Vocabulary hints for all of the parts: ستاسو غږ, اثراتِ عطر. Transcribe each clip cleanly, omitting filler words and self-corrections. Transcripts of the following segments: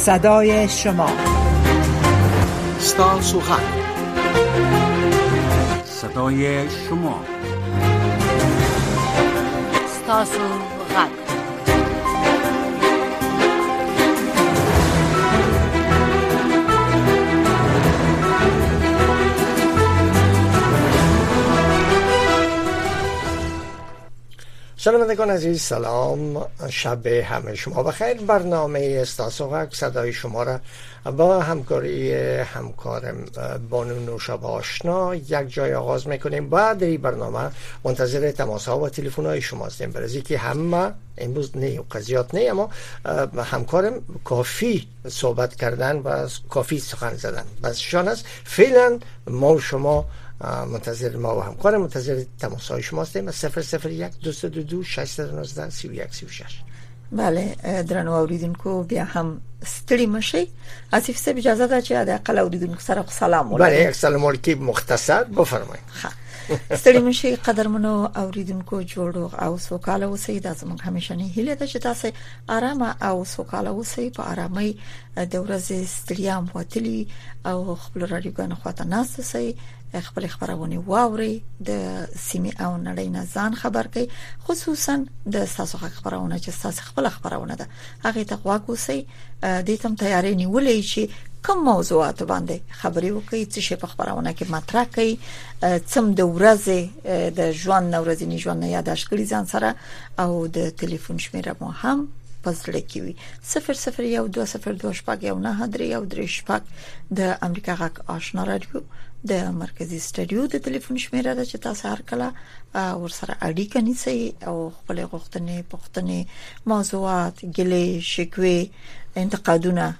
صدای شما، ستاسو غږ، صدای شما، ستاسو غږ. شنوندگان عزیز سلام، شب همه شما بخیر. برنامه ستاسو غږ صدای شما را با همکاری همکارم بانو نوشابه آشنا یک جای آغاز میکنیم. بعد این برنامه منتظر تماس ها و تلفن های شما هستیم، برای که همه امروز نه قضیات نه، اما همکارم کافی صحبت کردن و کافی سخن زدن بسشان است. فعلا ما و شما منتظر، ما و همکار منتظر تماس های شما هستیم. 001-222-619-3136. بله درنو اوریدونکو، بیا هم ستړي مشي. آصف صاحب اجازه ده چې د اقل اوریدونکو سره سلام ولرم. بله یک سلام علیکم مختصر بفرمایئ. ستړي مشي قدرمنو اوریدونکو، جوړ او سوکاله اوسئ. دا زموږ همیشنی هیله ده چې تاسو آرام او سوکاله اوسئ. په آرامۍ د ورځې ستړیا ماتلی او خپل رادیوګان خواته ناست اوسئ، خپل خبرونه واوري، د سیمه او نړۍ نه ځان خبر کړئ، خصوصا د ستاسو خبرونه چې ستاسو خپل خبرونه ده هغه ته واکوسي. دې تم تیارې نیولې چې کوم موضوعات باندې خبرې وکړي، څه شی په خبرونه کې مطرح کړي، څم د ورځې د ژوند نورزنی ژوند یاداش کړئ ځان سره. او د ټلیفون شمیره مو هم پزله کې وي 0012020913 د امریکا غاک آشنا رادیو د مرکزی سټډیو د ټلیفون شمیره ده چې تاسو هر کله ورسره اړیکه نیسئ او خپل غوښتنې، موضوعات، ګلې، شکوې، انتقادونه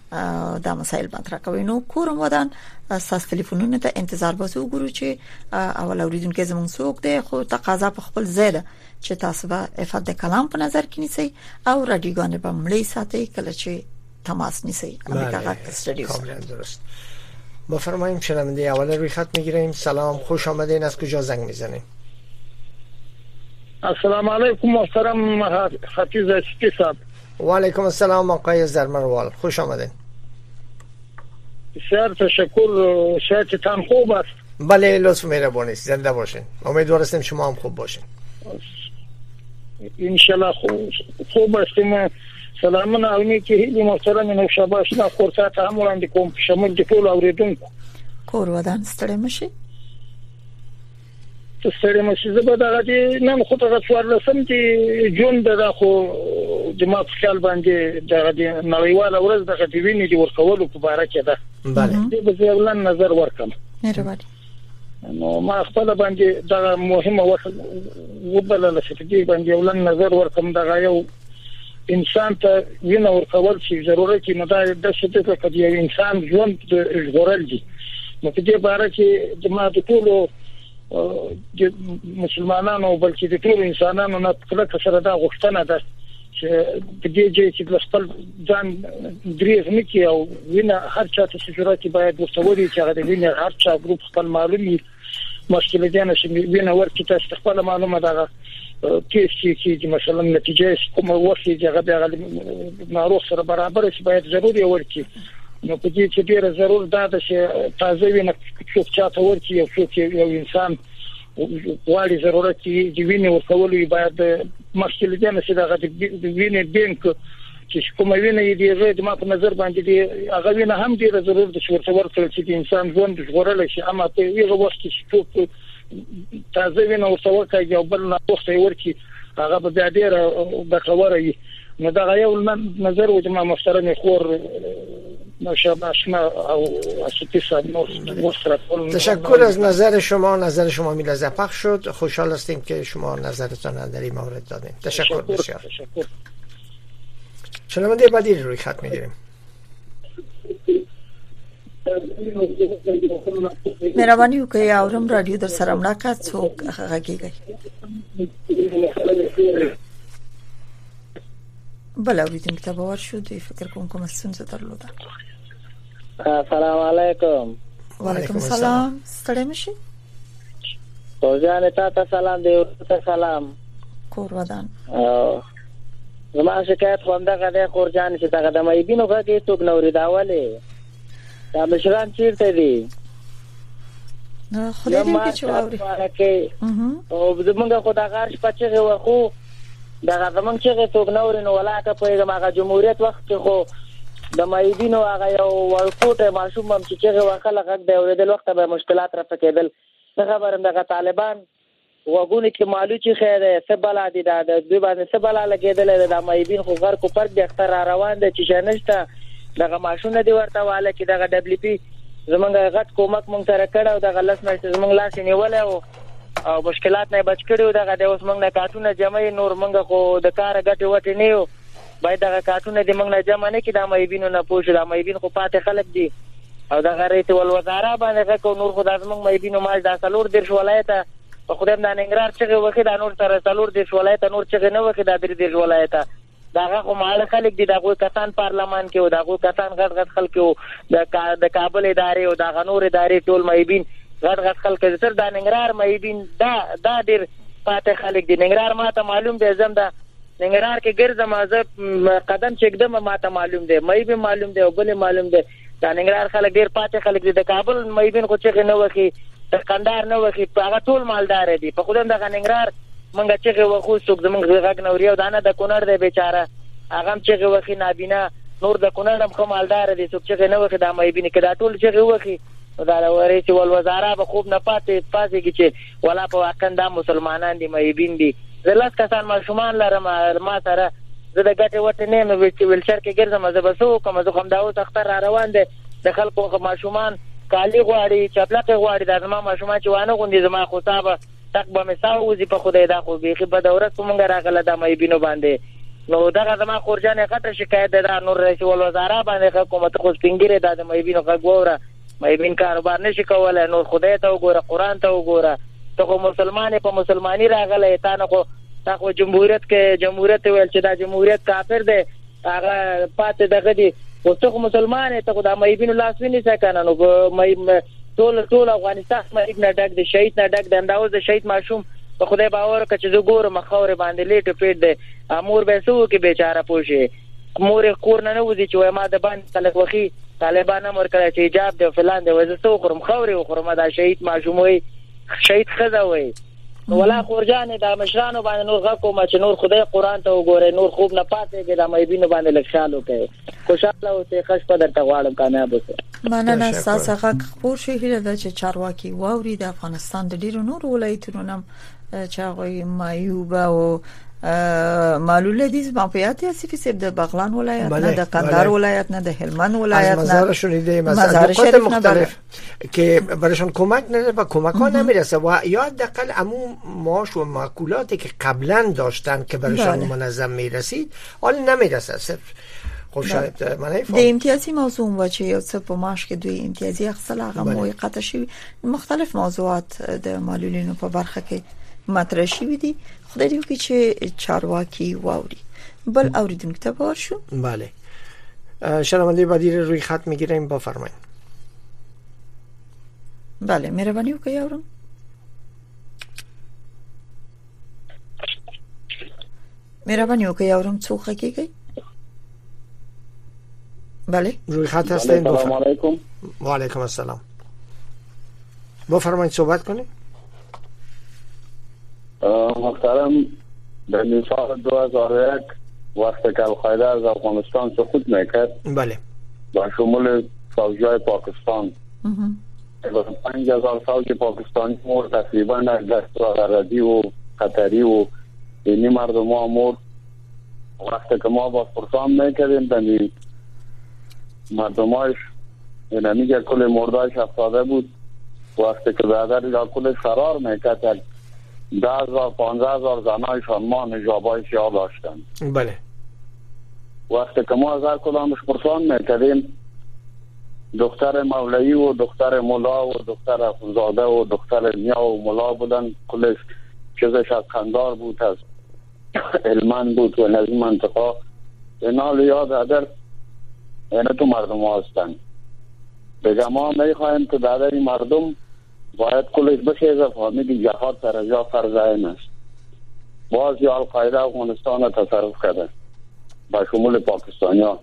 دا مسایل مطرح کوي. نو کوم ودان اساس ټلیفونونه ته انتظار باسو ګورو چې اول اوریدونکو زمون سوق ده، خو تقاضا په خپل ځای ده چې تاسو به افاده کلام په نظر کې نیسئ او رادیوګان به ملي ساتئ کله چې تماس نیسئ. امریکا غاک سټډیو. بفرماییم شنونده اول روی خط میگیریم. سلام، خوش آمدین. از کجا زنگ میزنیم؟ السلام علیکم محترم خطیز اشکی صاحب. و علیکم السلام آقای زرمروال، خوش آمدین. بسیار تشکر، صحتتان خوب است؟ بله لطف مهربانی، زنده باشین. امیدوار هستیم شما هم خوب باشین. انشالله خوب هستیم. سلامونه علمی کې هیله محترم نوشابه آشنا خورسات هم وړاندې کوم شمول د ټول اوریدونکو. کور ودان ستړی مشي؟ ته ستړی مشي زه به دا غواړم نن خو ته څوارلسم چې جون ده، خو د ما په خیال باندې د نړیوال ورځ د غټوینې د ورکولو په اړه کې ده. بله دې به زه ولن نظر ورکم. مهرباني. نو ما خپل باندې دا مهمه وبلل چې دې باندې ولن نظر ورکم. دا یو انسان ته وینه ورکول چې ضرورت یې نه ده، د ستې په کې یو انسان ژوند ژغورل دي. نو په دې باره کې د ما د ټولو مسلمانانو بلکې د ټولو انسانانو نه کله سره دا غوښتنه ده چې په دې ځای کې د خپل ځان درېغ نه کیو وینه هر چا ته ضرورت باید ورسول شي، چې هغه د وینه هر چا ګروپ خپل معلومي مشکل دي نه چې وینه ورکې تاسو خپل معلومه ده چې مثلا نتیجه کومه وخت چې هغه د ناروغ سره برابر شي باید ضروري ورکی. نو په دې چې ډیره ضرور ده چې تازه وینه څوک چاته ورکی، یو څوک یو انسان واړی ضرورت چې د وینې ورکول وي باید مشکل دي نه چې هغه د وینې بینک چې کومه وینه یې دی د ما په نظر باندې دی هغه وینه هم ډیره ضرور ده چې ورکول چې انسان ژوند ژغورل شي. اما په هغه وخت چې څوک تازه وینه ورسول کېږي او بل نه وخت ورکی هغه به بیا ډیر بخوروي. نو دا یو نظر و چې ما محترم خور نوشابه آشنا او اساتید نور. تشکر از نظر شما، نظر شما میلزه پخش شد. خوشحال هستیم که شما نظرتان در این مورد دادیم. تشکر بسیار. شنونده بعدی روی خط میگیریم. مهرباني وکړئ اورم رادیو در سره ملاقات څوک غږیږي. بل اوریدم ته باور شو دوی فکر کوم کوم څه درلوده. السلام علیکم. وعلیکم السلام. ستړی مشي؟ او ځان ته سلام دی او ته سلام. کور ودان. زما شکایت خو همدغه دی خور جان چې دغه د مایبینو غږ یې څوک نه اوري دا ولې دا مشران چیرته دي؟ نه خدای دې چې اوري او زمونږ خو دا غرش پچغه وخو دغه زمونږ چې څوک نه اوري نو ولاکه په دغه جمهوریت وخت کې خو د مایبینو هغه یو ورکوټه ماشوم هم چې وخه لغږ دی اوریدل وخت به مشکلات را پکېدل خبر دغه طالبان وګونه کې مالوچي خیره سبلا دي دا د دوی باندې سبلا لګیدل د مایبین خو غر کو پر د اختر روان دي چې جنشته دغه ماشونه دی ورته واله کې دغه دبليو پی زمونږ غټ کومک مونږ سره کړو دغه لس مې زمونږ لاس نیولې او مشکلات نه بچ کړو دغه د اوس مونږ نه کارتونه جمعي نور مونږ خو د کار غټي وټي نه یو باید دغه کارتونه د مونږ نه جمع نه کې د مایبینو نه پوښ د مایبین خو پاتې خلک دي او دغه ریت ول وزاره باندې کو نور خدای زمونږ مایبینو مال د سلور درش ولایته خدای د ننګرهار چې وخت د نور تر څلور د ولایت نور چې نه وخت د درې د ولایت داغه کوم اړه خلک دي دغه کسان پارلمان کې او دغه کسان غټ غټ خلک او د کابل ادارې او د غنور ادارې ټول مېبین غټ غټ خلک تر د ننګرهار مېبین دا ډېر پاتې خلک دي ننګرهار ماته معلوم دي زم دا ننګرهار کې ګرځم ازه قدم چکدم ماته معلوم دي مېبین معلوم دي او بل معلوم دي دا ننګرهار خلک ډېر پاتې خلک دي د کابل مېبین خو چې نه وخت کندهار نه وخی هغه ټول مالدار دي په خودم د غننګرار منګه چې وخو څوک د منګه غږ نوري او دانه د کونړ دی بیچاره هغه چې وخی نابینا نور د کونړ هم مالدار دي څوک چې نه وخی د مایبین کدا ټول چې وخی دا لوري چې ول وزاره به خوب نه پاتې پاتېږي چې ولا په واقع د مسلمانان دي مایبین دي زلاس کسان ما شومان لرم ما سره زه د ګټه وټ نه مې چې ولشر کې ګرځم زه بسو کوم زه هم دا اوس اختر روان دي د خلکو ما شومان کالی غواړي چپلکه غواړي د زما ماشومان چې وانه غوندي زما خو صاحب تک به مساوي په خدای دا خو بيخي په دورت کومه راغله د مېبینو باندې نو دا زما خورجان غټه شکایت ده نور رئیس ول وزاره باندې حکومت خو سپینګری د مېبینو غوړه مېبین کاروبار نشي کوله نو خدای ته وګوره قران ته وګوره ته مسلمان په مسلمانی راغله تا خو جمهوریت کې جمهوریت ویل چې دا جمهوریت کافر ده هغه پاتې دغه دي او څوک مسلمان ته خدای مېبینو لاس ویني څنګه نو مې ټول افغانستان مېګ نه ډک دي شهید نه ډک د انداز د شهید ماشوم په خدای باور کچې زه ګورم مخاور باندې لیټ پیټ دي امور به سو کې بیچاره پوښي امور کور نه وځي چې ما د باندې خلک وخی طالبان امر کړی چې حجاب دی فلان دی وځه سو خورم خوري او خورم دا شهید ماشوم وي شهید خزه وي ولا خورجان د مشرانو باندې نور غو کوم چې نور خدای قران ته وګوره نور خوب نه پاتېږي د مېبینو باندې لښالو کوي خوشاله اوسې خش په درته غواړم کامیاب اوسې مننه ستاسو غږ خبر شي هله چې چارواکي واوري د افغانستان د ډیرو نور ولایتونو نم چې هغه مایوبه او معلوله دي په پیاتي اسفیسه د بغلان ولایت نه د قندهار ولایت نه د هلمند ولایت نه مزار شریده مزار شریف مختلف که برایشان کمک نه و کمک ها نمیرسه و یا حداقل عموم معاش و ماکولاتی که قبلا داشتن که برایشان منظم میرسید حال نمیرسه صرف خب شاید معنی د امتیازي موضوع و چې یو څه په معاش کې دوی امتیازي اخصل هغه موقته شي مختلف موضوعات د معلولینو په برخه کې مطرح شوی دي خدای دې وکړي چې چارواکي واوري بل اوریدونکو ته بار شو بله شنونده بعدی روی خط میگیریم بفرمایید بله مهربانی وکړئ اورم څوک کېږي بله روی خط هستین السلام علیکم و علیکم السلام بفرمایید صحبت کنید محترم در نفاق 2001 وقت که القاعده از افغانستان سقوط میکرد بله با شمول فوجای پاکستان و 5000 فوج پاکستانی مرد تقریبا از دست عربی و قطری و دینی مردم ها مرد وقت که ما با فرسان میکردیم دنی مردماش یعنی که کل مرداش افتاده بود وقت که بعدر یا کل شرار میکرد 10,000-15,000 زنایشان ما نجابای شیعه داشتن بله وقتی که ما از هر کدامش پرسان میکردیم دختر مولایی و دختر ملا و دختر افزاده و دختر نیا و ملا بودن کلش چیزش از خندار بود از علمان بود و نظیم منطقه اینا لیاد ادر اینه تو مردم هستن بگه ما میخوایم که دادر مردم باید کلش بشه از افغانی که جهاد سر از یا فرزاین است باز یا القاعده افغانستان تصرف کرده با شمول پاکستانی ها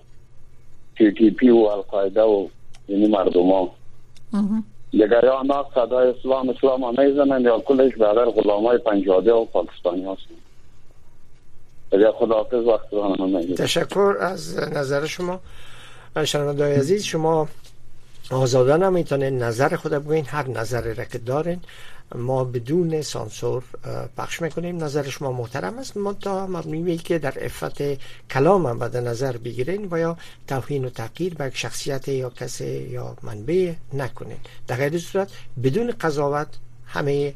TTP و القاعده و یعنی مردم ها دیگر یا ناس صدای اسلام ها نیزنند یا کلش بردر غلام های پنجابی و پاکستانی هستند. دیگر خداحافظ وقت را همه نیزن. تشکر از نظر شما شنونده‌های عزیز. شما آزادانه میتونین نظر خود بگوین، هر نظری را که دارین ما بدون سانسور پخش میکنیم. نظر شما محترم است، منتها ممنوعه که در عفت کلام هم به نظر بگیرین و یا توهین و تحقیر به شخصیت یا کسی یا منبع نکنین. در غیر صورت بدون قضاوت همه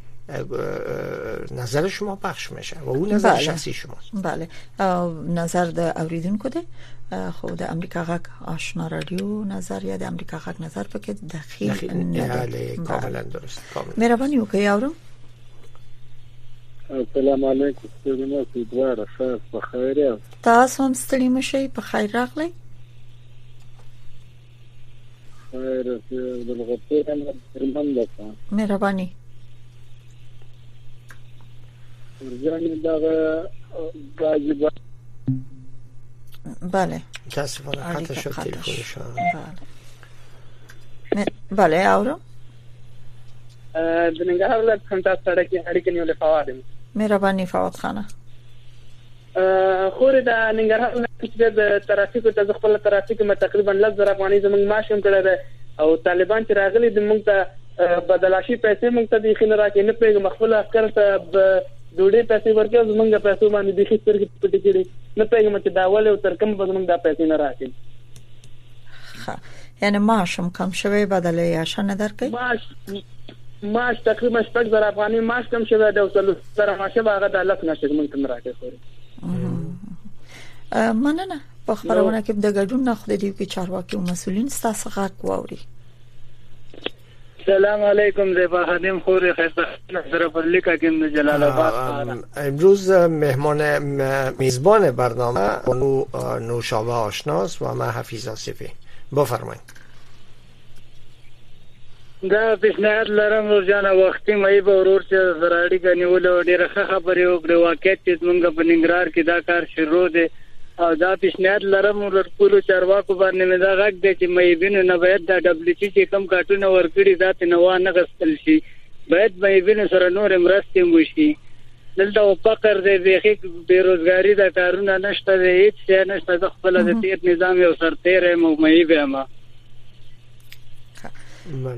نظر شما پخش میشه و اون نظر بله. شخصی شماست. بله، نظر د اوریدونکو ده. خو د امریکا غک آشنا رادیو نظریه د امریکا غک نظر پکې دخیل نه ده. کاملا درست. مهرباني وکړئ اورم. السلام علیکم. ستاسو دواره ښه بخیر. تاسو هم ستړي مشئ، په خیر راغلی. خیر د لغتونه درمنده. مهرباني ورجاني دغه واجب. بله متاسفانه خطا شد تلفنش. بله اورو دنګه اول کوم تاسو سره کې اړیکې نیولې فوادم. مهرباني فواد خانه خور دا ننګرهار چې د ترافیک د خپل ترافیک م تقریبا 1000 افغاني زمنګ ماشم کړل او طالبان چې راغلي د موږ ته بدلاشي پیسې موږ ته د خین راکې نه پیغه مخفل افکر ته دوړې پیسې ورکړې زمونږه پیسې باندې د خېستر کې پټې کړې نه پیغام ته داول او ترکم زمونږه د پیسې نه راکې. ها یعنی ماشم کم شوی بدلې یا شنه درکې ماش تقریبا 10000 افغاني ماش کم شوی دا وصل سره ماشه باغه د لک نشه مونږ تم راکې خوري. مننه په خبرونه کې د ګډون نه خو دې کې چارواکي او مسولین ستاسو غږ واوري. سلام علیکم زیبا خانم خور خسته نظر برلیکا کیم جلال آباد. امروز مهمان میزبان برنامه اونو نوشابه آشناس و ما حفیظ آصفی. بفرمایید. دا پیشنهاد لرم ورجان وختي مې به ورور سره زراړي غنیول او ډیره خبرې وکړي. واقعیت چې موږ په ننګرهار کې دا کار شروع دی او دا پیشنهاد لرم ورکول چارواکو باندې مې دا غږ دی چې مې وینو نه باید دا دبليو سی چې کم کارتونه ورکړي ذات نه و نه غسل شي، باید مې وینو سره نور مرستې وشي. دلته فقر دی، بیروزګاری دا کارونه نشته، هیڅ څه نشته، د خپل د تیر نظام یو سرتیره مې ویما.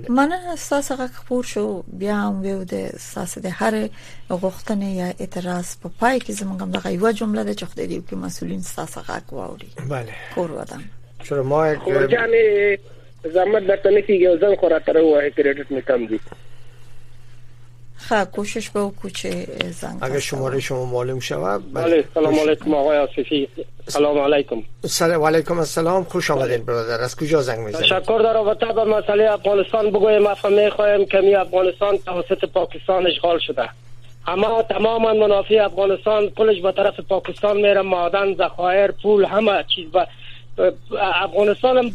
من احساس خپور شو بیا هم ویو د احساس د هر غوښتنه یا اعتراض په پای کې زمونږ دغه یو جمله ده چې خدای دې وکړي مسولین احساس غږ واوري. بله کور ودان چرې ما یې زحمت درته نه کیږي ځل خو راته وایي کریډټ مې کم دي. ها کوشش به کوچه زنگ اگه شماره شما معلوم شود. بله سلام علیکم آقای آصفی. سلام علیکم. سلام علیکم. السلام، خوش آمدید برادر. از کجا زنگ میزنید؟ تشکر در رابطه با مسئله افغانستان بگویم. ما فهمیدیم که افغانستان توسط پاکستان اشغال شده، اما تماما منافع افغانستان کلش به طرف پاکستان میره، معدن، ذخایر، پول، همه چیز. با افغانستان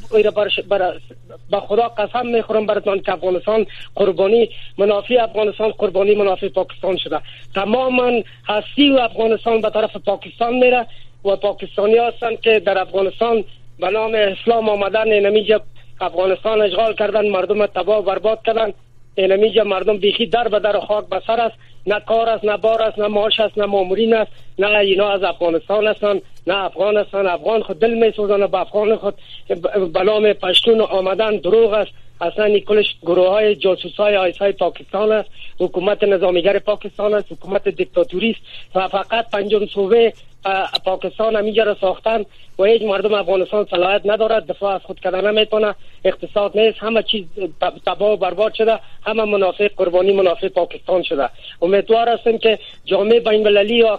به خدا قسم میخورم براتون که افغانستان قربانی منافع افغانستان، قربانی منافع پاکستان شده. تماما هستی و افغانستان به طرف پاکستان میره و پاکستانی هستن که در افغانستان به نام اسلام آمدن نمیجه افغانستان اشغال کردن، مردم تباه و برباد کردن. نمیجه مردم بیخی در به در خاک به سر است، نه کار است، نه بار است، نه معاش است، نه مامورین است، نه اینا از افغانستان هستند، نه افغان هستند. افغان خود دل میسوزن به افغان خود به نام پشتون آمدن دروغ است. اصلا این کلش گروه های جاسوسای آیسای پاکستان است، حکومت نظامیگر پاکستان است، حکومت دیکتاتوری است و فقط پنجم صوبه پاکستان همیجا را ساختن و هیچ مردم افغانستان صلاحیت ندارد، دفاع از خود کردن نمیتونه، اقتصاد نیست، همه چیز تباه و برباد شده، همه منافع قربانی منافع پاکستان شده. امیدوار هستم که جامعه بین المللی و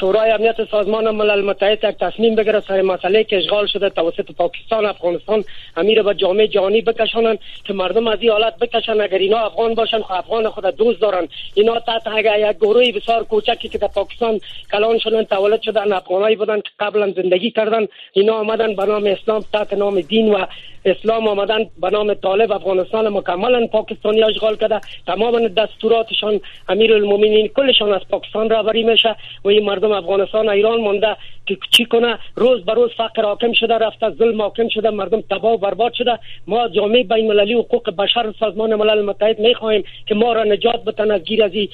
شورای امنیت سازمان ملل متحد یک تصمیم بگیره سر مسئله که اشغال شده توسط پاکستان افغانستان، امیر به جامعه جهانی بکشانن که مردم از این حالت بکشن. اگر اینا افغان باشن خو افغان خود دوست دارن، اینا تا اگر یک گروهی بسیار کوچکی که در پاکستان کلان شدن تولد شدن افغانایی بودن که قبلا زندگی کردن، اینا آمدن به نام اسلام، تحت نام دین و اسلام آمدن به نام طالب افغانستان مکملا پاکستانی اشغال کرده. تمام دستوراتشان امیرالمومنین کلشان از پاکستان راوری میشه. و این مردم افغانستان و ایران مونده که چی کنه. روز به روز فقر حاکم شده، رفته ظلم حاکم شده، مردم تباه و برباد شده. ما جامعه بین المللی حقوق بشر سازمان ملل متحد میخواهیم که ما را نجات بدن از گیر از این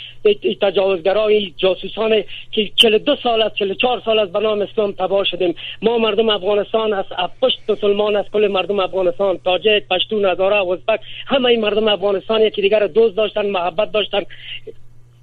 تجاوزگرای جاسوسان که 42 سال از 44 سال از بنام اسلام تباه شدیم. ما مردم افغانستان از پشت مسلمان، از کل مردم افغانستان، تاجک، پشتون، هزاره، ازبک، همه این مردم افغانستان یکی دیگر را دوست داشتن، محبت داشتن.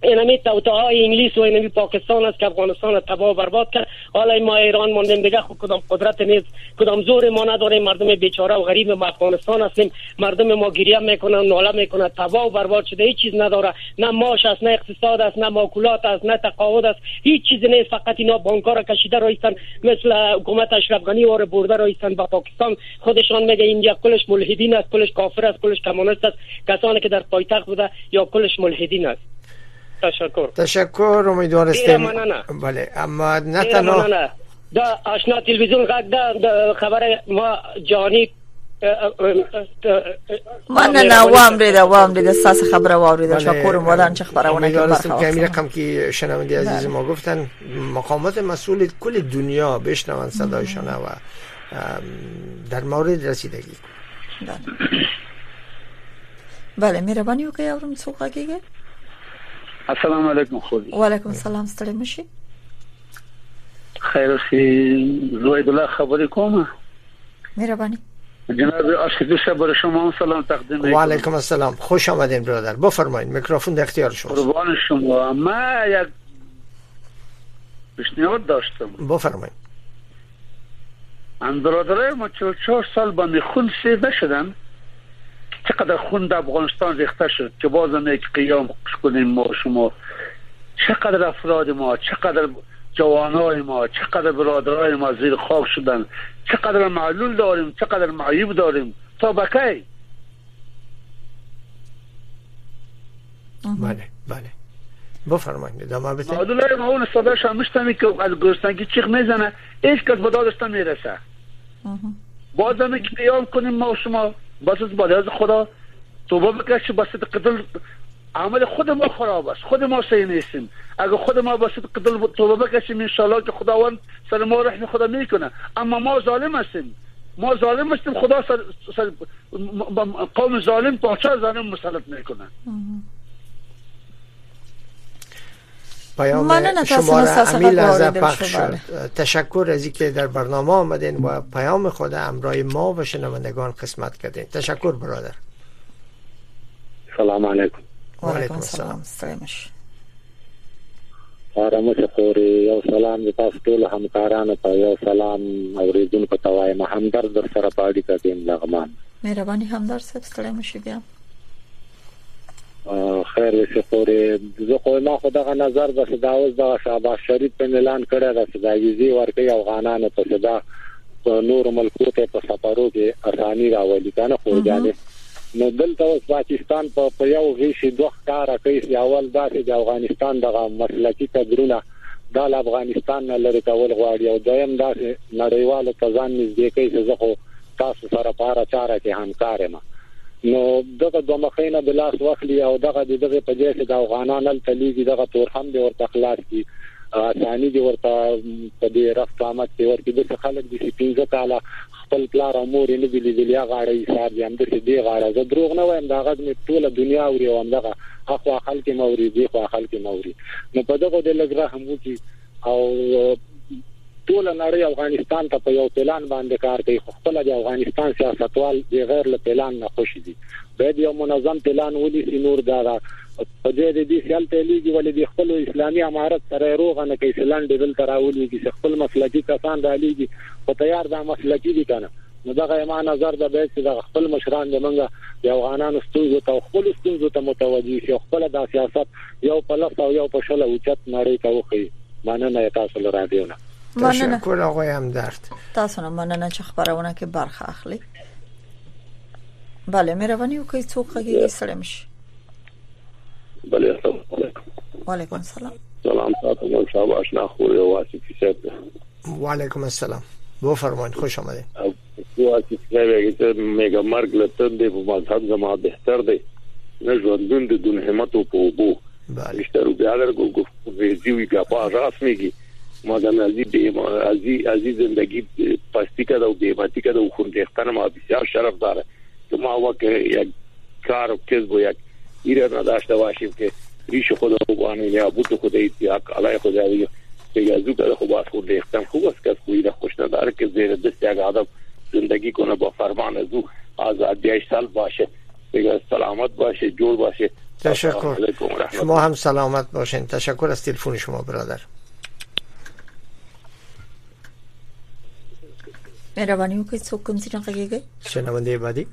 اینمی توطئه‌های انگلیس و اینمی پاکستان است که افغانستان را تباه و برباد کرد. حالا ما ایران موندیم دیگه، خود کدام قدرت نیست، کدام زور ما نداریم. مردم بیچاره و غریب ما افغانستان هستیم. مردم ما گریه میکنن، ناله میکنن، تباه و برباد شده، هیچ چیز نداره. نه معاش است، نه اقتصاد است، نه ماکولات است، نه تقاعد است، هیچ چیز نیست. فقط اینا بانک‌ها را کشیده رایستن، مثل حکومت اشرف غنی و برده رایستن با پاکستان. خودشان میگه اینجا کلش ملحدین است، کلش کافر است، کلش کمونیست است، کسانی که در پایتخت بوده یا کلش ملحدین است. تشکر. امیدوارستیم. بله، اما نه تنها دا آشنا تلویزیون غږ دا خبر ما جهانی مننه وامریده ساس خبر واوریده. تشکر مدان چه خبرونه که برخواست. کمی رقم که شنونده عزیز ما گفتن مقامات مسئول کل دنیا بشنون صدایشان و در مورد رسیدگی. بله، مهربانی وکړئ اورم څوک غږیږي. السلام علیکم. خوبی؟ و علیکم السلام. ستړی مشي؟ خیر اوسې. زوید الله خبرې کوم. مهرباني جناب آشکدو صاحب برای شما سلام تقدیم می‌کنم. و علیکم السلام. خوش آمدین برادر، بفرمایید، میکروفون در اختیار شما. قربان شما. من یک پیشنهاد داشتم. بفرمایید. من برادرای ما 44 سال با می خون سیده شدن. چقدر خون در افغانستان ریخته شد که بازم یک قیام کنیم ما شما. چقدر افراد ما، چقدر جوانای ما، چقدر برادرای ما زیر خاک شدن. چقدر معلول داریم، چقدر معیوب داریم. تا بکی. بله بله، بفرمایید. دما بده. معلولای ما اون صداش هم مشتمی که از گرسنگی چیخ میزنه، هیچ کس به دادش نمیرسه. بازم یک قیام کنیم ما شما. بس از بالای خدا توبه بکش که بسید قتل عمل خود ما خراب است، خود ما صحیح نیستیم. اگه خود ما بسید قتل توبه بکشیم انشالله که خداوند سر ما رحم خدا میکنه. اما ما ظالم هستیم، ما ظالم هستیم. خدا سر قوم ظالم پاچه ظالم مسلط میکنه. پیام شما را امیل از پخش شد. تشکر از این که در برنامه آمدین و پیام خود امرای ما و شنوندگان قسمت کردین. تشکر برادر. سلام علیکم. و علیکم السلام. سلامش آرامش خوری. یو سلام د تاسو ټول همکارانو ته، یو سلام اوریدون په توایم همدرد در سره پاړی کردین. لغمان مهرباني همدرد صاحب ستړی مشي بیا. خیر شه خوره. زه خو ما خدغه نظر به داوز د شاباش شریف په اعلان کړه د سداګیزي ورکه افغانانو ته صدا په نور ملکو ته په سفارو کې اساني راولي کنه خوځاله. نو دلته اوس پاکستان په یو غیشي دوه کار کوي. اول دا چې د افغانستان دغه مسلکی کډرونه د افغانستان لری کول غواړي، او دویم دا چې نړیواله تزان نږدې کوي چې زه خو تاسو سره په اړه چاره کې همکارم. نو دغه د مخینه د لاس واخلي او دغه دغه په جهه د افغانان تلېږي دغه تور هم به ورته خلاص کی ثاني دی ورته په دې رفتامت کې ورته د خلک د سپینځه تعالی خپل پلار امور نه دی لیدلی غاړې صاحب یم د دې غاړه. زه دروغ نه وایم، دا غږ مې ټوله دنیا اوري او دغه اخوا خلک موري دی خو خلک موري. نو په دغه د لګره هم کی او ټول نړۍ افغانستان ته په یو پلان باندې کار کوي. خپل د افغانستان سیاستوال د غیر له پلان نه خوشی دي. باید یو منظم پلان ولې سينور دارا په دې خیال ته لیږي ولې د خپل اسلامي امارت سره روغ نه کوي. سلان ډبل تراولي چې خپل مسلکی کسان د لیږي په تیار د مسلکی دي کنه. نو دا غیما نظر د بیت د خپل مشران د منګه د افغانانو ستوزو ته خپل ستوزو ته متوجي شي. خپل د سیاست یو پلس او یو پښله اوچت نړۍ ته وخی. ماننه تاسو لرا دیونه. تشکر آقای همدرد. تاسو مننه چه خبرونه که برخه اخلی. بله مهربانی وکړئ څوک غږیږي سره مش. بله السلام علیکم. و علیکم السلام. سلام تاسو ته شباب آشنا خوري واسي کیسه. و علیکم السلام. بفرمایید خوش آمدید. واسي کیسه چې میگا مرګ لته دی په مذهب زما بهتر دی. نه ژوندون د دنیا مت او په بو بیشتر بیادر گو ریزیوی گپا راست میگی مادن ازی زندگی پستی کده و دیمتی کده و خوندیختن ما بسیار شرف داره که ما وقت یک کار و کسب و یک ایره نداشته باشیم که ریش خدا بانه یا بود خدا ایتیاک علای خدا دیگه که ازو کده خب از خوندیختن خوب است که خویی نخوش نداره که زیر دست یک آدم زندگی کنه با فرمان ازو آزادیش سال باشه دیگه سلامت باشه جور باشه. تشکر، شما هم سلامت باشین. تشکر از تلفون شما برادر. مهربانیو که څوک کوم څه څنګه کېږي شنونده بعدي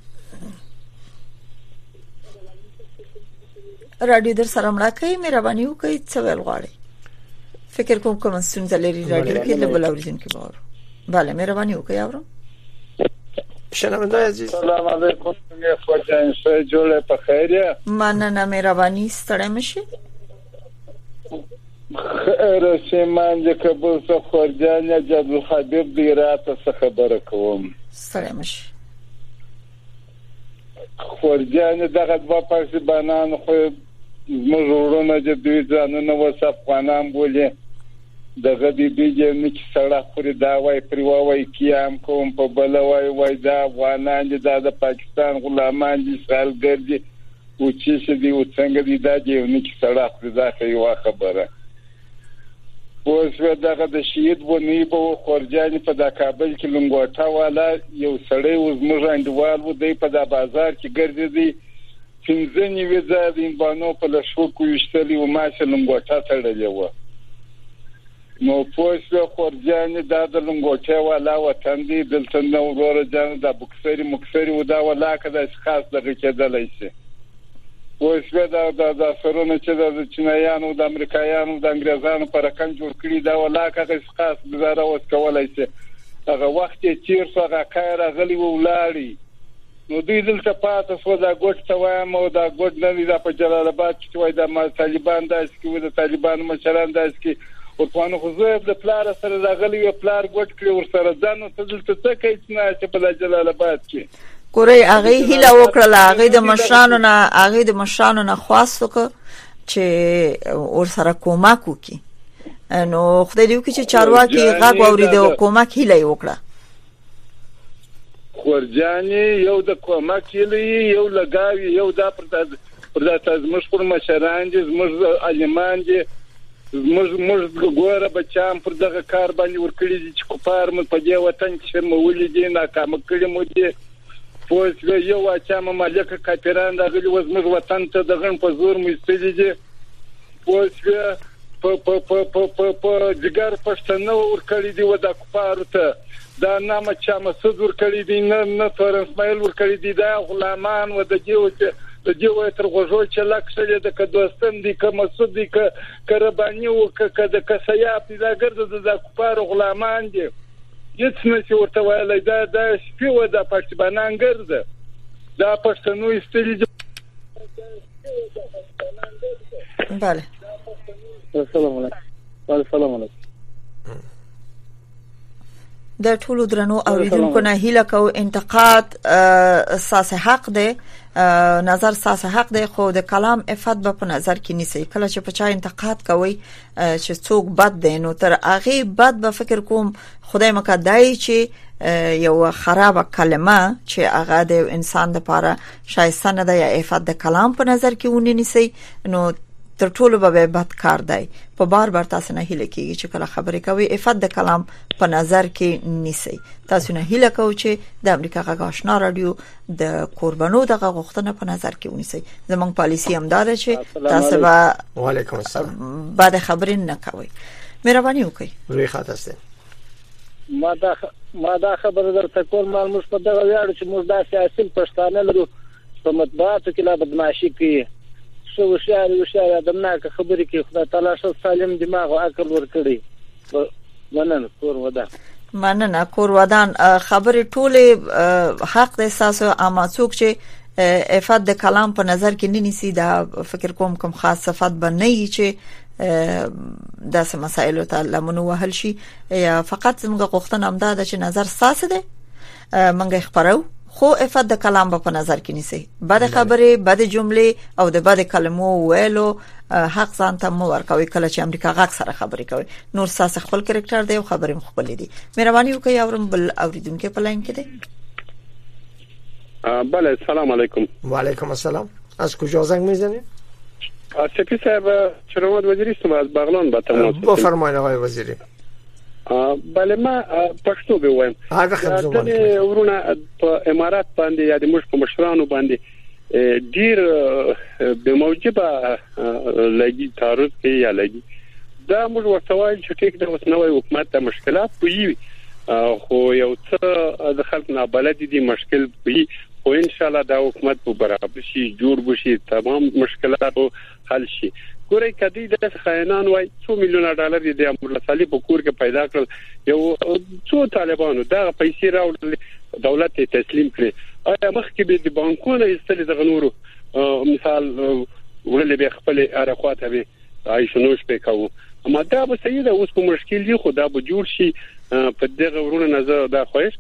رادیو در سره مړکې مهربانیو که څه ول غواړي فکر کوم کوم څنګه لري رادیو کې له بلاورین کې باور bale مهربانیو که یاورم شنونده عزیز سلام علیکم خواجه شاه جوله په خیریه مننه مهرباني ستړی مشي رسمان د کابل څخه خورجان جذب الحبيب دی راته خبره کوم سلام شي خورجان دغه دوا پاکستان بنان خو مزورونه د دوی ځانونه وساب قانون بوله دغه دی بیجه مچ سره پر دا وای پر وای کیام کوم په بل وای دا افغانان دي د پاکستان غلامان دي سالګردي او چې څه دی او څنګه دی دا دی مچ سره پر دا یو خبره وسو دغه د شهید ونی په خورجان په د کابل کې لنګوټه والا یو سړی وزمږ اندوال و دی په د بازار کې ګرځېدی څنګه نیو زاد ان بانو په لښو کوشتلی او ماشه لنګوټه تړلې و نو وسو خورجان د لنګوټه والا وطن دی دلته نو ورور جان د بکسری مکسری و دا ولا کده خاص دغه کېدلای شي وسو دا سرونه چې د چینایانو د امریکایانو د انګریزانو پر کم جوړ کړی دا ولاکه خاص گزاره وس کولای شي هغه وخت چې چیر څنګه کار غلی ولاړی نو دوی دلته پاتې شو دا ګوت ته وایم او دا ګوت نه دی په جلال آباد کې وای دا طالبان داس کې د طالبان مشران داس کې او په خوځو د پلار سره دا غلی یو پلار ګوت کړی ور سره ځان نو دلته څه کوي چې په جلال آباد کې کوری هغه هیله وکړه هغه د مشرانونه خواست وکړه چې اور سره کومک وکړي نو خدای دې وکړي چې چارواکي غږ واوري او کومک هیله وکړه خورجانې یو د کومک هیله یو لګاوي یو د پر د مشکور مشران دي زموږ عالمان دي زموږ ګوره بچام پر دغه کار باندې ورکړي چې کوپار مې په دې وطن کې شرمولې دي ناکام کړي مو دي پوس یو اچا مملک کاپیران د غلی وزمر وطن ته د غن په زور مستدی دي پوس په په په په په په جګر پښتنو ور کړی دی ودا کوپار ته دا نامه چا مسعود ور کړی دی نه تور اسماعیل ور کړی دی دا غلامان ودا دیو تر غوژو چې لکسل د کدوستم دی ک مسعود دی ک کربانی او ک د کسیاب دی دا ګرځد د کوپار غلامان دي یڅ نه چې ورته وایي دا شپې و د پښتبانان ګرځي دا پښتنو استلې بله السلام علیکم السلام علیکم د ټولو درنو اوریدونکو نه هیله کو انتقاد اساس حق دی نظر ساس حق دی خو د کلام افت به په نظر کې نیسی کله چې په چا انتقاد کوي چې څوک بد دی نو تر هغه بد به فکر کوم خدای مکدای چې یو خراب کلمه چې هغه د انسان لپاره شایسته نه ده یا افت د کلام په نظر کې ونی نیسی نو تر ټولو به بد کار دی په بار تاسو نه هیله کیږي چې کله خبرې کوي افت د کلام په نظر کې نیسی تاسو نه هیله کوو چې د امریکا غږ آشنا رادیو د قربانو د غوښتنه په نظر کې ونیسي زمونږ پالیسی هم دا ده چې تاسو به وعلیکم السلام بعد خبرې نه کوي مهرباني وکړئ روی خط هسته ما دا خبر درته کول مال مشفق دغه ویاړ چې موږ د سیاسي پښتانه لرو په مطبوعاتو کې لا بدمعشي کوي شو شعر دمناک خبرې کې خدای تعالی شو سالم دماغ او عقل ورکړي مننه کور ودا کوروادان خبرې ټولې حق د ساسو اماڅوک چې افات د کلام په نظر کې نه نیسی دا فکر کوم خاص صفات بنئ چې دا سم مسائل ته لمنو وهل شي یا فقط زموږ غوښتنه امدا ده چې نظر ساس ده منګه خبرو خو افت د کلام په نظر کې نیسي. بد خبرې، بد جملې او د بد کلمو ویلو حق ځان ته مو ورکوي. کله چې امریکا غاک سره خبرې کوي، نور ساس خپل کریکټر دی او خبرې مخبل دي. مهرباني وکړئ اورم بل اوریدونکو په لاین کې دی. بله، السلام علیکم. وعلیکم السلام. از کجا زنگ میزنید؟ سپی صاحب، چرامت وزیری استم، از بغلان با تماس. بفرمایید آقای وزیری. بله، ما پښتو به وایم. هغه خبرونه دي ورونه په امارات باندې یا د مشکو مشرانو باندې ډیر به موجبه لګي تعرض کوي یا لګي دا موږ وسوایل چې ټیک د اوسنوي حکومت د مشکلات پوي خو یو څه د خلک نه بلد دي مشکل پوي. او ان شاء الله دا حکومت په برابر شي، جوړ بشي، تمام مشکلات حل شي. ګورې کدی د خائنان وای 2 میلیون ډالر د امر صالح په کور کې پیدا کړل، یو څو طالبانو دا پیسې راوړل، دولت یې تسلیم کړي. آیا مخکې به د بانکونو استل د غنورو مثال ولې به خپل اړخواته به عايشونوش پکاو، اما دا به سیده اوس په مشکل دی، خو دا به جوړ شي. په دغه ورونه نظر دا خوښ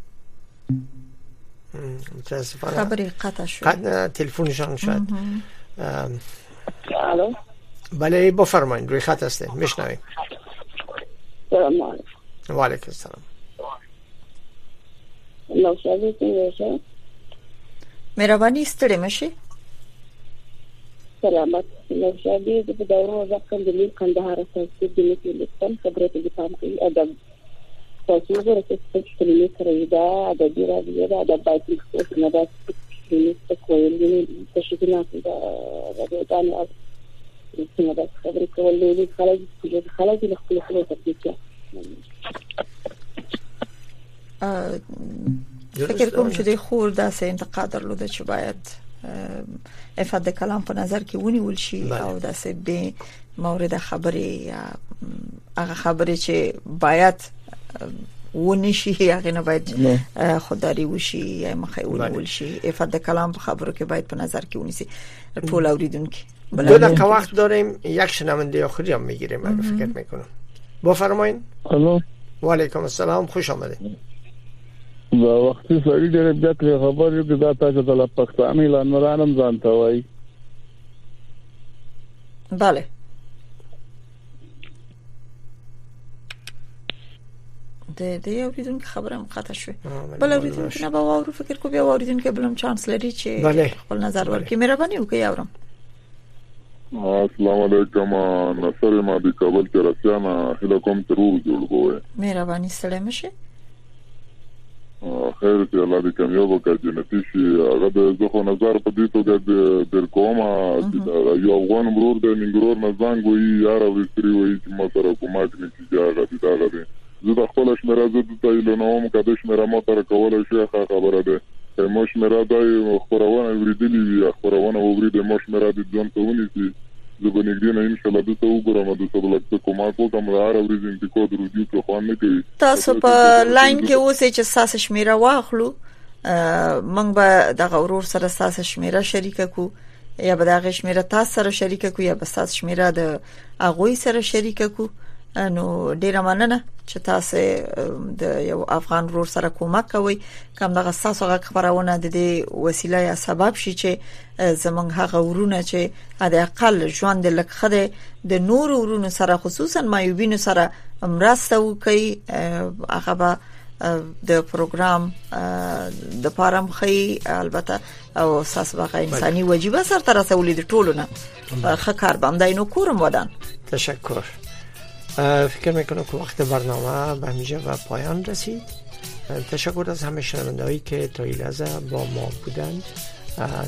خبری قطع شد، تلفونشان شد. الو. بله، بفرمایید، روی خط هستید، میشنوید. سلام علیکم. و علیکم السلام. نوشابه میشه؟ مهربانی ستړي مشي؟ سلامت. نوشابه د دورو ځکه د لیک کندهار سره د لیک لیکل خبرې د پام کې ادم تاسو ورته چې څه لیک لري دا د ډیره ډیره د بایټیک څخه نه بس چې کوم څه چې نه دا د ځان او چې نه بس خبرې کول دي. خلک چې خلک له خپل خلک څخه فکر کوم چې د خور داسې انتقاد درلود چې باید افاده کلام په نظر کې ونیول شي او داسې به مورد خبري هغه خبري چې باید ونشي هغه نه باید خودداری وشي یا مخایول شي. افاده کلام په خبرو کې باید په نظر کې ونیسي. ټول اوریدونکو دو دقیقه وقت داریم، یک شنونده آخری هم میگیریم اگه فکر میکنم. بفرمایید. الو. و علیکم السلام، خوش آمدید. دا وختي سړی ډېر دقیق خبر یو چې دا تاسو ته لا پښتانه اعلان ورانم ځان ته وایي. بله. د اوریدونکو خبرم قطع شو. بل اوریدونکو نه باور فکر کو بیا اوریدونکو بلم چانس لري چې خپل نظر ورکړي. مهرباني وکړئ اورم. السلام علیکم. نصر ما د کابل ترسیانه هله کوم ترور جوړوي. مهرباني سلام مشه. خیر دی الله دې کوم یو وکړي نه تشي هغه د زخه نظر په دې توګه د کومه یو افغان مرور د منګرور مزنګ وي یار او استری وي چې ما سره کومات نه چې هغه دې زه د خپل شمره زده تایل نوم کده شمره ما تر کوله شیخ خبره ده چې مو شمره دای خبرونه وریدلی وي خبرونه وریدل مو شمره د ځان ته ونی چې زګونې دې نه ان شاء الله د تو ګرامه د څه بلته کومه کومرار اوریدل د کو درو جو خو نه کوي. تاسو په لاین کې اوسئ چې ساس شمره واخلو، موږ به د غورور سره ساس شمره شریک کو یا به د شمره تاسو سره شریک کو یا به ساس شمره د اغوی سره شریک کو. نو ډیره مننه چې تاسو د یو افغان ورور سره کومک کوي. کوم دغه ستاسو غږ خبرونه د دې وسیله یا سبب شي چې زمونږ هغه ورونه چې د اقل ژوند لک خده د نور ورونو سره خصوصا مایوبینو سره مرسته وکي. هغه به د پروګرام د پارم خي البته او اساس واقع انساني واجبہ سره تر رسولي د ټولونه خکار باندې نو کورم ودان. تشکر. فکر میکنم که وقت برنامه به همینجا و پایان رسید. تشکر از همه شنونده‌هایی که تا این لحظه با ما بودند.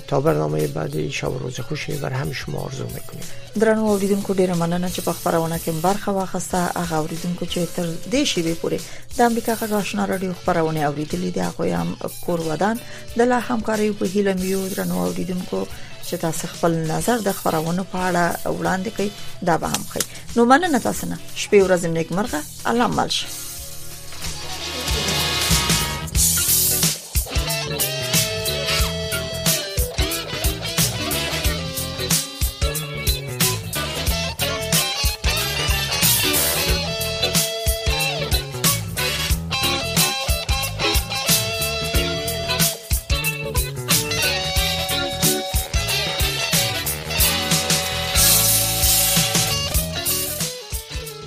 تا برنامه بعدی، شب و روز خوشی بر همه شما آرزو میکنیم. درنو اوریدونکو ډیره مننه چې په خبرونه کې برخه واخسته. هغه اوریدونکو چې تر دې شیبې پورې د امریکا غږ آشنا رادیو خبرونه اوریدلې دي، هغه هم کور ودان د لا همکارۍ په هیله میو. درنو اوریدونکو چې تاسو خپل نظر د خبرونه په اړه وړاندې کړئ دا به هم خیر. نو مننه تاسو نه، شپې ورځې نیکمرغه، الله مل شي.